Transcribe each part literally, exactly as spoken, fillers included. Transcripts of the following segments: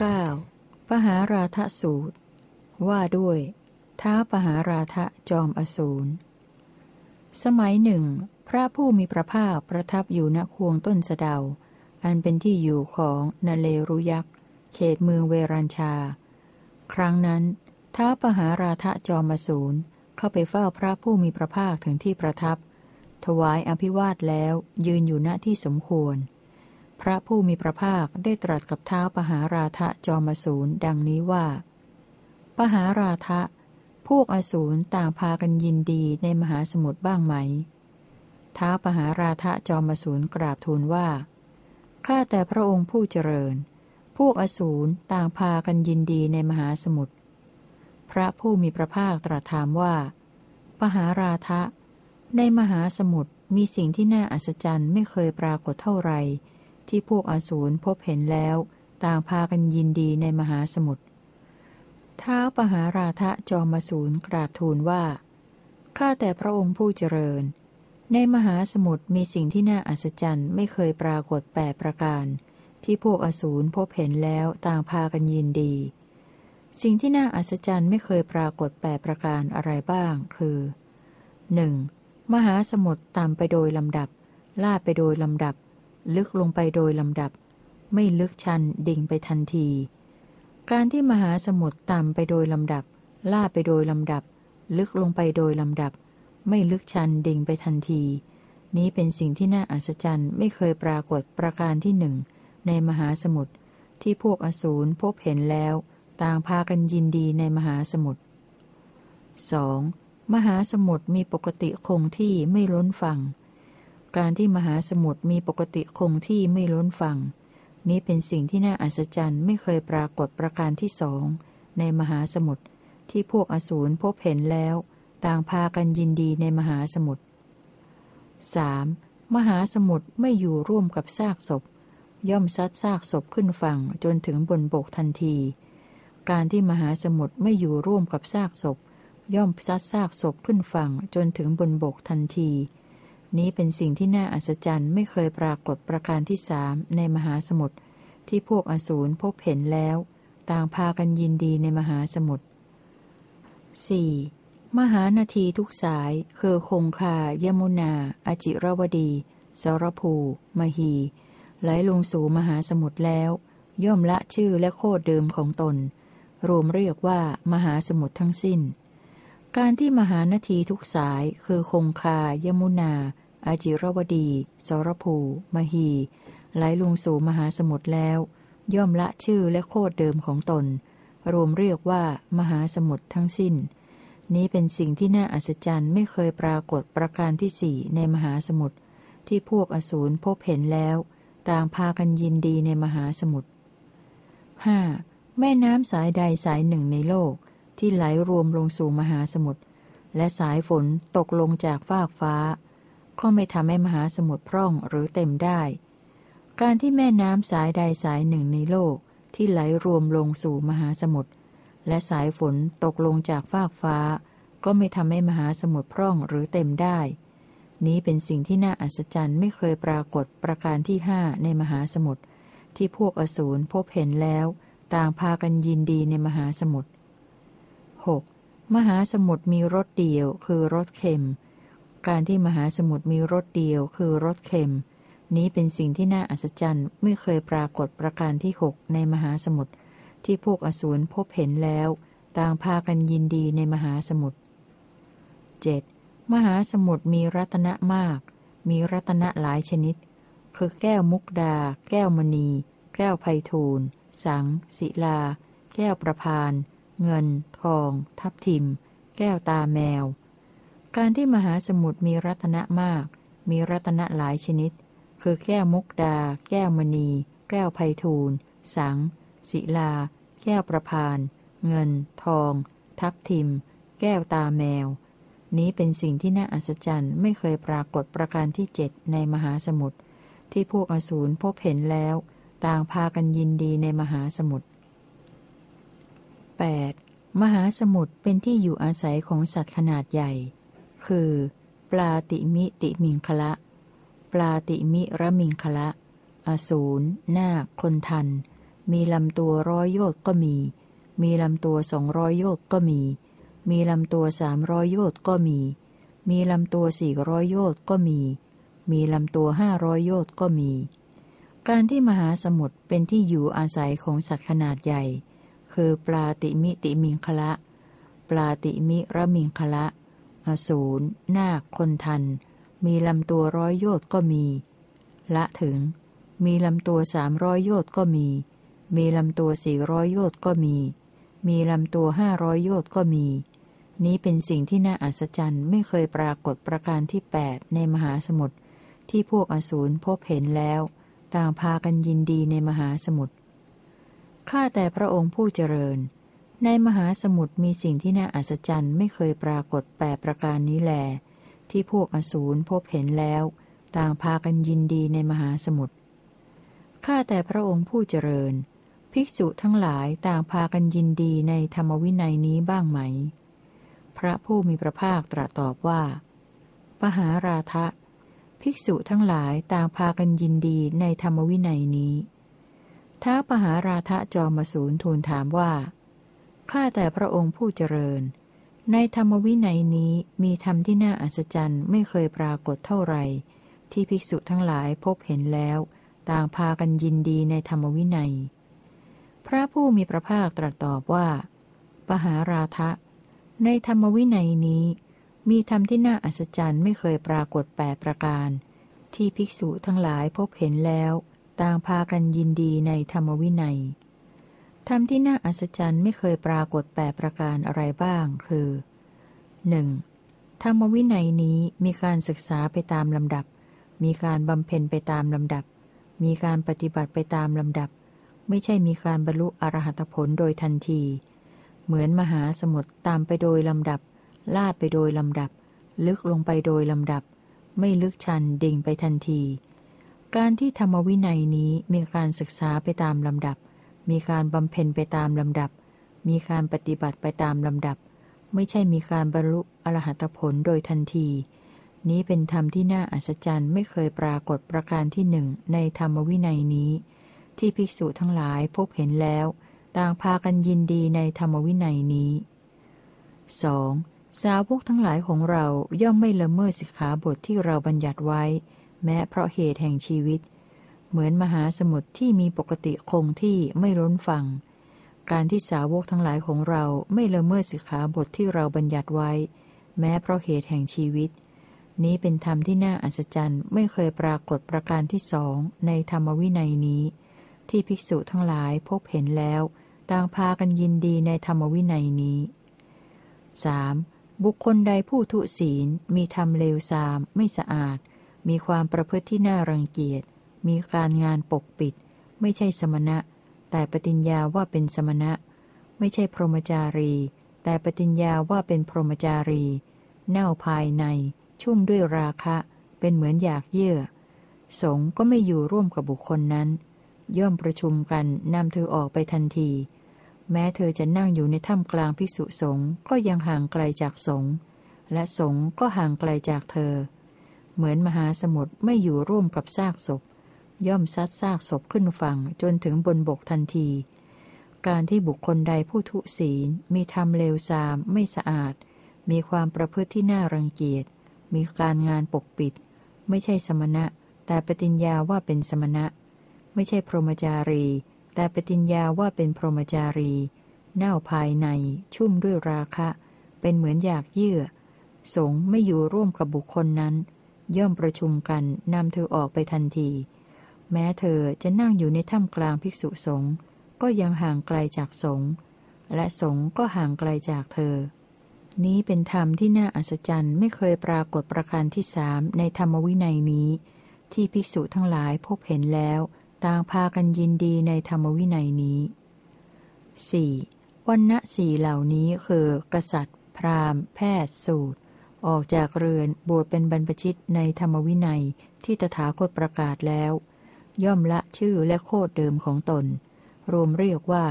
เก้า. ปหาราทสูตรว่าด้วยท้าวปหาราทะจอมอสูรสมัยหนึ่งพระผู้มีพระภาคประทับอยู่ณควงต้นสะเดาอันเป็นที่อยู่ของนเลรุยักษ์เขตเมืองเวรัญชาครั้งนั้นท้าวปหาราทะจอมอสูรเข้าไปเฝ้าพระผู้มีพระภาคถึงที่ประทับถวายอภิวาทแล้วยืนอยู่ณที่สมควรพระผู้มีพระภาคได้ตรัสกับท้าวปหาราทะจอมอสูรดังนี้ว่าปหาราทะพวกอสูรต่างพากันยินดีในมหาสมุทรบ้างไหมท้าวปหาราทะจอมอสูรกราบทูลว่าข้าแต่พระองค์ผู้เจริญพวกอสูรต่างพากันยินดีในมหาสมุทรพระผู้มีพระภาคตรัสถามว่าปหาราทะในมหาสมุทรมีสิ่งที่น่าอัศจรรย์ไม่เคยปรากฏเท่าไรที่พวกอสูรพบเห็นแล้วต่างพากันยินดีในมหาสมุทรท้าวปหาราทะจอมอสูรกราบทูลว่าข้าแต่พระองค์ผู้เจริญในมหาสมุทรมีสิ่งที่น่าอัศจรรย์ไม่เคยปรากฏแปดประการที่พวกอสูรพบเห็นแล้วต่างพากันยินดีสิ่งที่น่าอัศจรรย์ไม่เคยปรากฏแปดประการอะไรบ้างคือ หนึ่ง. มหาสมุทรต่ำไปโดยลำดับลาดไปโดยลำดับลึกลงไปโดยลำดับไม่ลึกชันดิ่งไปทันทีการที่มหาสมุทรต่ำไปโดยลำดับลาดไปโดยลำดับลึกลงไปโดยลำดับไม่ลึกชันดิ่งไปทันทีนี้เป็นสิ่งที่น่าอัศจรรย์ไม่เคยปรากฏประการที่หนึ่งในมหาสมุทรที่พวกอสูรพบเห็นแล้วต่างพากันยินดีในมหาสมุทร สอง. มหาสมุทรมีปกติคงที่ไม่ล้นฝั่งการที่มหาสมุทรมีปกติคงที่ไม่ล้นฝั่งนี้เป็นสิ่งที่น่าอัศจรรย์ไม่เคยปรากฏประการที่สองในมหาสมุทรที่พวกอสูรพบเห็นแล้วต่างพากันยินดีในมหาสมุทร สาม. มหาสมุทรไม่อยู่ร่วมกับซากศพย่อมซัดซากศพขึ้นฝั่งจนถึงบนบกทันทีการที่มหาสมุทรไม่อยู่ร่วมกับซากศพย่อมซัดซากศพขึ้นฝั่งจนถึงบนบกทันทีนี้เป็นสิ่งที่น่าอัศจรรย์ไม่เคยปรากฏประการที่สามในมหาสมุทรที่พวกอสูรพบเห็นแล้วต่างพากันยินดีในมหาสมุทร สี่. มหานาทีทุกสายคือคงคายมุนาอจิรวดีสรภูมหีไหลลงสู่มหาสมุทรแล้วย่อมละชื่อและโคดเดิมของตนรวมเรียกว่ามหาสมุทรทั้งสิ้นการที่มหานาทีทุกสายคือคงคายมุนาอจิรวดีสรภูมหีไหลลงสู่มหาสมุทรแล้วย่อมละชื่อและโคดเดิมของตนรวมเรียกว่ามหาสมุทรทั้งสิ้นนี้เป็นสิ่งที่น่าอัศจรรย์ไม่เคยปรากฏประการที่สี่ในมหาสมุทรที่พวกอสูรพบเห็นแล้วต่างพากันยินดีในมหาสมุทร ห้า. แม่น้ำสายใดสายหนึ่งในโลกที่ไหลรวมลงสู่มหาสมุทรและสายฝนตกลงจากฟากฟ้าก็ไม่ทำให้มหาสมุทรพร่องหรือเต็มได้การที่แม่น้ำสายใดสายหนึ่งในโลกที่ไหลรวมลงสู่มหาสมุทรและสายฝนตกลงจากฟากฟ้าก็ไม่ทำให้มหาสมุทรพร่องหรือเต็มได้นี้เป็นสิ่งที่น่าอัศจรรย์ไม่เคยปรากฏประการที่ห้าในมหาสมุทรที่พวกอสูรพบเห็นแล้วต่างพากันยินดีในมหาสมุทร หก. มหาสมุทรมีรสเดียวคือรสเค็มการที่มหาสมุทรมีรสเดียวคือรสเค็มนี้เป็นสิ่งที่น่าอัศจรรย์ไม่เคยปรากฏประการที่หกในมหาสมุทรที่พวกอสูรพบเห็นแล้วต่างพากันยินดีในมหาสมุทร เจ็ด.มหาสมุทรมีรัตนะมากมีรัตนะหลายชนิดคือแก้วมุกดาแก้วมณีแก้วไพฑูรย์สังศิลาแก้วประพานเงินทองทับทิมแก้วตาแมวการที่มหาสมุทรมีรัตนะมากมีรัตนะหลายชนิดคือแก้วมุกดาแก้วมณีแก้วไพฑูรย์สังศิลาแก้วประพานเงินทองทับทิมแก้วตาแมวนี้เป็นสิ่งที่น่าอัศจรรย์ไม่เคยปรากฏประการที่เจ็ดในมหาสมุทรที่พวกอสูรพบเห็นแล้วต่างพากันยินดีในมหาสมุทร แปด. มหาสมุทรเป็นที่อยู่อาศัยของสัตว์ขนาดใหญ่คือปลาติมิติมิงคละปลาติมิระมิงคละอสูรนาคคนทัน มีลำตัวร้อยโยชน์ก็มีมีลำตัวสองร้อยโยชน์ก็มีมีลำตัวสามร้อยโยชน์ก็มีมีลำตัวสี่ร้อยโยชน์ก็มีมีลำตัวห้าร้อยโยชน์ก็มีการที่มหาสมุทรเป็นที่อยู่อาศัยของสัตว์ขนาดใหญ่คือปลาติมิติมิงคละปลาติมิระมิงคละอสูรนาคคนทันมีลำตัวร้อยโยชน์ก็มีละถึงมีลำตัวสามร้อยโยชน์ก็มีมีลำตัวสี่ร้อยโยชน์ก็มีมีลำตัวห้าร้อยโยชน์ก็มีนี้เป็นสิ่งที่น่าอัศจรรย์ไม่เคยปรากฏประการที่แปดในมหาสมุทรที่พวกอสูรพบเห็นแล้วต่างพากันยินดีในมหาสมุทรข้าแต่พระองค์ผู้เจริญในมหาสมุทรมีสิ่งที่น่าอัศจรรย์ไม่เคยปรากฏแปดประการนี้แลที่พวกอสูรพบเห็นแล้วต่างพากันยินดีในมหาสมุทรข้าแต่พระองค์ผู้เจริญภิกษุทั้งหลายต่างพากันยินดีในธรรมวินัยนี้บ้างไหมพระผู้มีพระภาคตรัสตอบว่าปหาราทะภิกษุทั้งหลายต่างพากันยินดีในธรรมวินัยนี้ท้าวปหาราทะจอมสูรทูลถามว่าข้าแต่พระองค์ผู้เจริญในธรรมวินัยนี้มีธรรมที่น่าอัศจรรย์ไม่เคยปรากฏเท่าไรที่ภิกษุทั้งหลายพบเห็นแล้วต่างพากันยินดีในธรรมวินัยพระผู้มีพระภาคตรัสตอบว่าปหาราทะในธรรมวินัยนี้มีธรรมที่น่าอัศจรรย์ไม่เคยปรากฏแปดประการที่ภิกษุทั้งหลายพบเห็นแล้วต่างพากันยินดีในธรรมวินัยธรรมที่น่าอัศจรรย์ไม่เคยปรากฏแปดประการอะไรบ้างคือ หนึ่ง. ธรรมวินัยนี้มีการศึกษาไปตามลำดับมีการบำเพ็ญไปตามลำดับมีการปฏิบัติไปตามลำดับไม่ใช่มีการบรรลุอรหัตผลโดยทันทีเหมือนมหาสมุทรตามไปโดยลำดับลาดไปโดยลำดับลึกลงไปโดยลำดับไม่ลึกชันดิ่งไปทันทีการที่ธรรมวินัยนี้มีการศึกษาไปตามลำดับมีการบำเพ็ญไปตามลำดับมีการปฏิบัติไปตามลำดับไม่ใช่มีการบรรลุอรหัตผลโดยทันทีนี้เป็นธรรมที่น่าอัศจรรย์ไม่เคยปรากฏประการที่หนึ่งในธรรมวินัยนี้ที่ภิกษุทั้งหลายพบเห็นแล้วต่างพากันยินดีในธรรมวินัยนี้ สอง. สาวกทั้งหลายของเราย่อมไม่ละเมิดสิกขาบทที่เราบัญญัติไว้แม้เพราะเหตุแห่งชีวิตเหมือนมหาสมุทรที่มีปกติคงที่ไม่ล้นฝั่งการที่สาวกทั้งหลายของเราไม่ละเมิดสิกขาบทที่เราบัญญัติไว้แม้เพราะเหตุแห่งชีวิตนี้เป็นธรรมที่น่าอัศจรรย์ไม่เคยปรากฏประการที่สองในธรรมวินัยนี้ที่ภิกษุทั้งหลายพบเห็นแล้วต่างพากันยินดีในธรรมวินัยนี้ สาม. บุคคลใดผู้ทุศีลมีธรรมเลวทรามไม่สะอาดมีความประพฤติที่น่ารังเกียจมีการงานปกปิดไม่ใช่สมณะแต่ปฏิญญาว่าเป็นสมณะไม่ใช่พรหมจารีแต่ปฏิญญาว่าเป็นพรหมจารีเน่าภายในชุ่มด้วยราคะเป็นเหมือนหยากเยื่อสงฆ์ก็ไม่อยู่ร่วมกับบุคคลนั้นย่อมประชุมกันนำเธอออกไปทันทีแม้เธอจะนั่งอยู่ในถ้ำกลางภิกษุสงฆ์ก็ยังห่างไกลจากสงฆ์และสงฆ์ก็ห่างไกลจากเธอเหมือนมหาสมุทรไม่อยู่ร่วมกับซากศพย่อมซัดซากศพขึ้นฝั่งจนถึงบนบกทันทีการที่บุคคลใดผู้ทุศีลมีธรรมเลวทรามไม่สะอาดมีความประพฤติที่น่ารังเกียจมีการงานปกปิดไม่ใช่สมณะแต่ปฏิญญาว่าเป็นสมณะไม่ใช่พรหมจารีแต่ปฏิญญาว่าเป็นพรหมจารีเน่าภายในชุ่มด้วยราคะเป็นเหมือนหยากเยื่อสงฆ์ไม่อยู่ร่วมกับบุคคลนั้นย่อมประชุมกันนำเธอออกไปทันทีแม้เธอจะนั่งอยู่ในถ้ำกลางภิกษุสงฆ์ก็ยังห่างไกลจากสงฆ์และสงฆ์ก็ห่างไกลจากเธอนี้เป็นธรรมที่น่าอัศจรรย์ไม่เคยปรากฏประการที่สามในธรรมวินัยนี้ที่ภิกษุทั้งหลายพบเห็นแล้วต่างพากันยินดีในธรรมวินัยนี้ สี่. วรรณะสี่เหล่านี้คือกษัตริย์พราหมณ์แพทย์สูตรออกจากเรือนบวชเป็นบรรพชิตในธรรมวินัยที่ตถาคตประกาศแล้วย่อมละชื่อและโคตเดิมของตนรวมเรียกว่า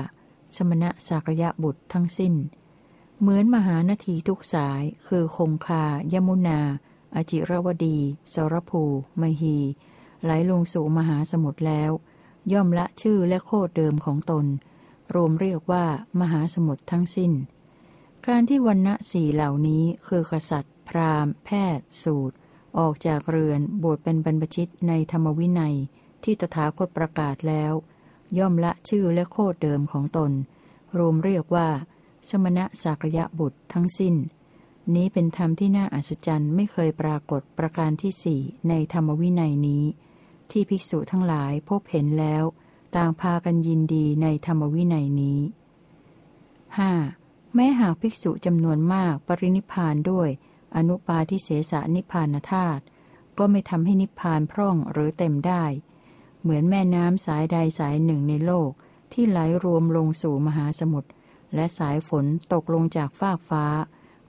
สมณะสากยบุตรทั้งสิ้นเหมือนมหานาทีทุกสายคือคงคายมุนาอจิรวดีสรภูมหีไหลลงสู่มหาสมุทรแล้ว ย่อมละชื่อและโคดเดิมของตนรวมเรียกว่ามหาสมุทรทั้งสิ้นการที่วรรณะสี่เหล่านี้คือกษัตริย์พราหมณ์แพทย์สูตรออกจากเรือนบวชเป็นบรรพชิตในธรรมวินัยที่ตถาคตประกาศแล้วย่อมละชื่อและโคดเดิมของตนรวมเรียกว่าสมณะสากยะบุตรทั้งสิ้นนี้เป็นธรรมที่น่าอัศจรรย์ไม่เคยปรากฏประการที่สี่ในธรรมวินัยนี้ที่ภิกษุทั้งหลายพบเห็นแล้วต่างพากันยินดีในธรรมวินัยนี้ ห้า. แม้หากภิกษุจำนวนมากปรินิพพานด้วยอนุปาทิเสสนิพพานธาตุก็ไม่ทำให้นิพพานพร่องหรือเต็มได้เหมือนแม่น้ำสายใดสายหนึ่งในโลกที่ไหลรวมลงสู่มหาสมุทรและสายฝนตกลงจากฟากฟ้า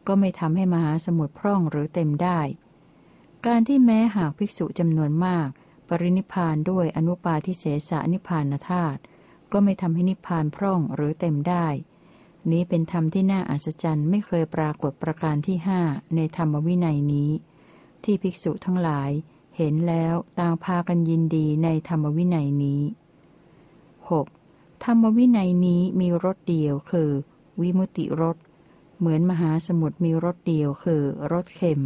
ก็ไม่ทำให้มหาสมุทรพร่องหรือเต็มได้การที่แม้หากภิกษุจำนวนมากปรินิพพานด้วยอนุปาทิเสสนิพพานธาตุก็ไม่ทำให้นิพพานพร่องหรือเต็มได้นี้เป็นธรรมที่น่าอัศจรรย์ไม่เคยปรากฏประการที่ห้าในธรรมวินัยนี้ที่ภิกษุทั้งหลายเห็นแล้วต่างพากันยินดีในธรรมวินัยนี้ หก. ธรรมวินัยนี้มีรสเดียวคือวิมุตติรสเหมือนมหาสมุทรมีรสเดียวคือรสเค็ม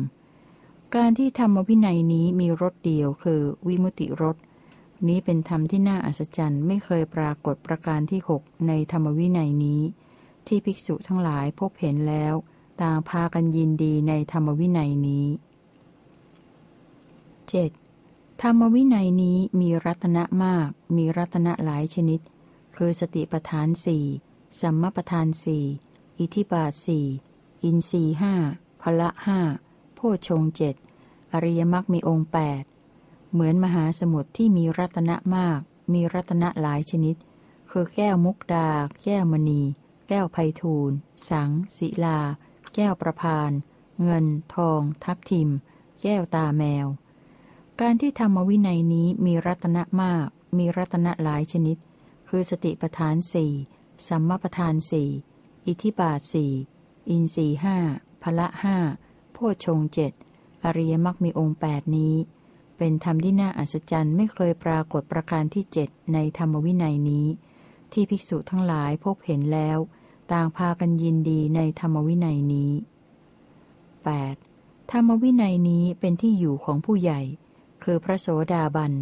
การที่ธรรมวินัยนี้มีรสเดียวคือวิมุตติรสนี้เป็นธรรมที่น่าอัศจรรย์ไม่เคยปรากฏประการที่หกในธรรมวินัยนี้ที่ภิกษุทั้งหลายพบเห็นแล้วต่างพากันยินดีในธรรมวินัยนี้ เจ็ด. ธรรมวินัยนี้มีรัตนะมากมีรัตนะหลายชนิดคือสติปัฏฐานสี่สัมมาปัฏฐานสี่อิทธิบาทสี่อินทรีย์ห้าพละห้าโพชฌงค์เจ็ดอริยมรรคมีองค์แปดเหมือนมหาสมุทรที่มีรัตนะมากมีรัตนะหลายชนิดคือแก้วมุกดาแก้วมณีแก้วไพฑูรย์สังศิลาแก้วประพานเงินทองทับทิมแก้วตาแมวการที่ธรรมวินัยนี้มีรัตนะมากมีรัตนะหลายชนิดคือสติปัฏฐานสี่สัมมาปัฏฐานสี่อิทธิบาทสี่อินทรีย์ห้าพละห้าโพชฌงค์เจ็ดอริยมรรคมีองค์แปดนี้เป็นธรรมที่น่าอัศจรรย์ไม่เคยปรากฏประการที่เจ็ดในธรรมวินัยนี้ที่ภิกษุทั้งหลายพบเห็นแล้วต่างพากันยินดีในธรรมวินัยนี้ แปด. ธรรมวินัยนี้เป็นที่อยู่ของผู้ใหญ่คือพระโสดาบัน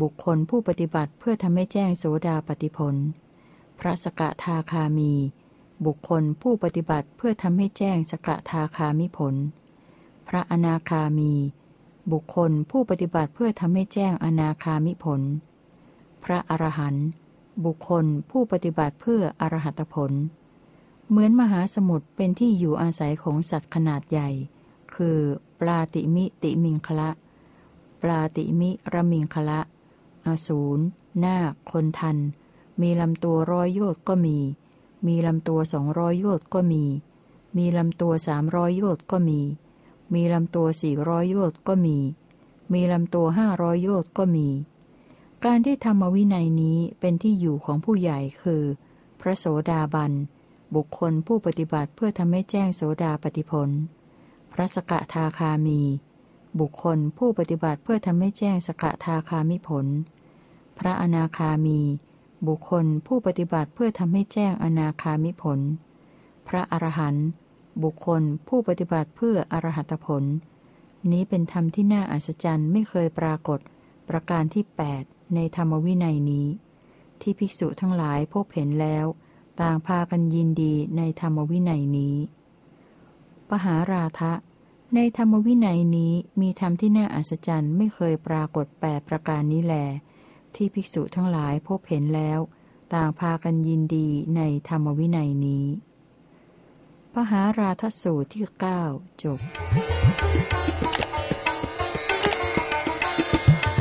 บุคคลผู้ปฏิบัติเพื่อทำให้แจ้งโสดาปัตติผลพระสกทาคามีบุคคลผู้ปฏิบัติเพื่อทำให้แจ้งสกทาคามิผลพระอนาคามีบุคคลผู้ปฏิบัติเพื่อทำให้แจ้งอนาคามิผลพระอรหันต์บุคคลผู้ปฏิบัติเพื่ออรหัตผลเหมือนมหาสมุทรเป็นที่อยู่อาศัยของสัตว์ขนาดใหญ่คือปลาติมิติมิงคละปลาติมิระมิงคละอสูรนาคคนทันมีลำตัวร้อยโยชน์ก็มีมีลำตัวสองร้อยโยชน์ก็มีมีลำตัวสามร้อยโยชน์ก็มีมีลำตัวสี่ร้อยโยชน์ก็มีมีลำตัวห้าร้อยโยชน์ก็มีการที่ธรรมวินัยนี้เป็นที่อยู่ของผู้ใหญ่คือพระโสดาบันบุคคลผู้ปฏิบัติเพื่อทำให้แจ้งโสดาปัตติผลพระสกทาคามีบุคคลผู้ปฏิบัติเพื่อทำให้แจ้งสกทาคามิผลพระอนาคามีบุคคลผู้ปฏิบัติเพื่อทำให้แจ้งอนาคามิผลพระอรหันต์บุคคลผู้ปฏิบัติเพื่ออรหัตผลนี้เป็นธรรมที่น่าอัศจรรย์ไม่เคยปรากฏประการที่แปดในธรรมวินัยนี้ที่ภิกษุทั้งหลายพบเห็นแล้วต่างพากันยินดีในธรรมวินัยนี้ปหาราทะในธรรมวินัยนี้มีธรรมที่น่าอัศจรรย์ไม่เคยปรากฏแปดประการนี้แลที่ภิกษุทั้งหลายพบเห็นแล้วต่างพากันยินดีในธรรมวินัยนี้ปหาราทสูตรที่เก้าจบ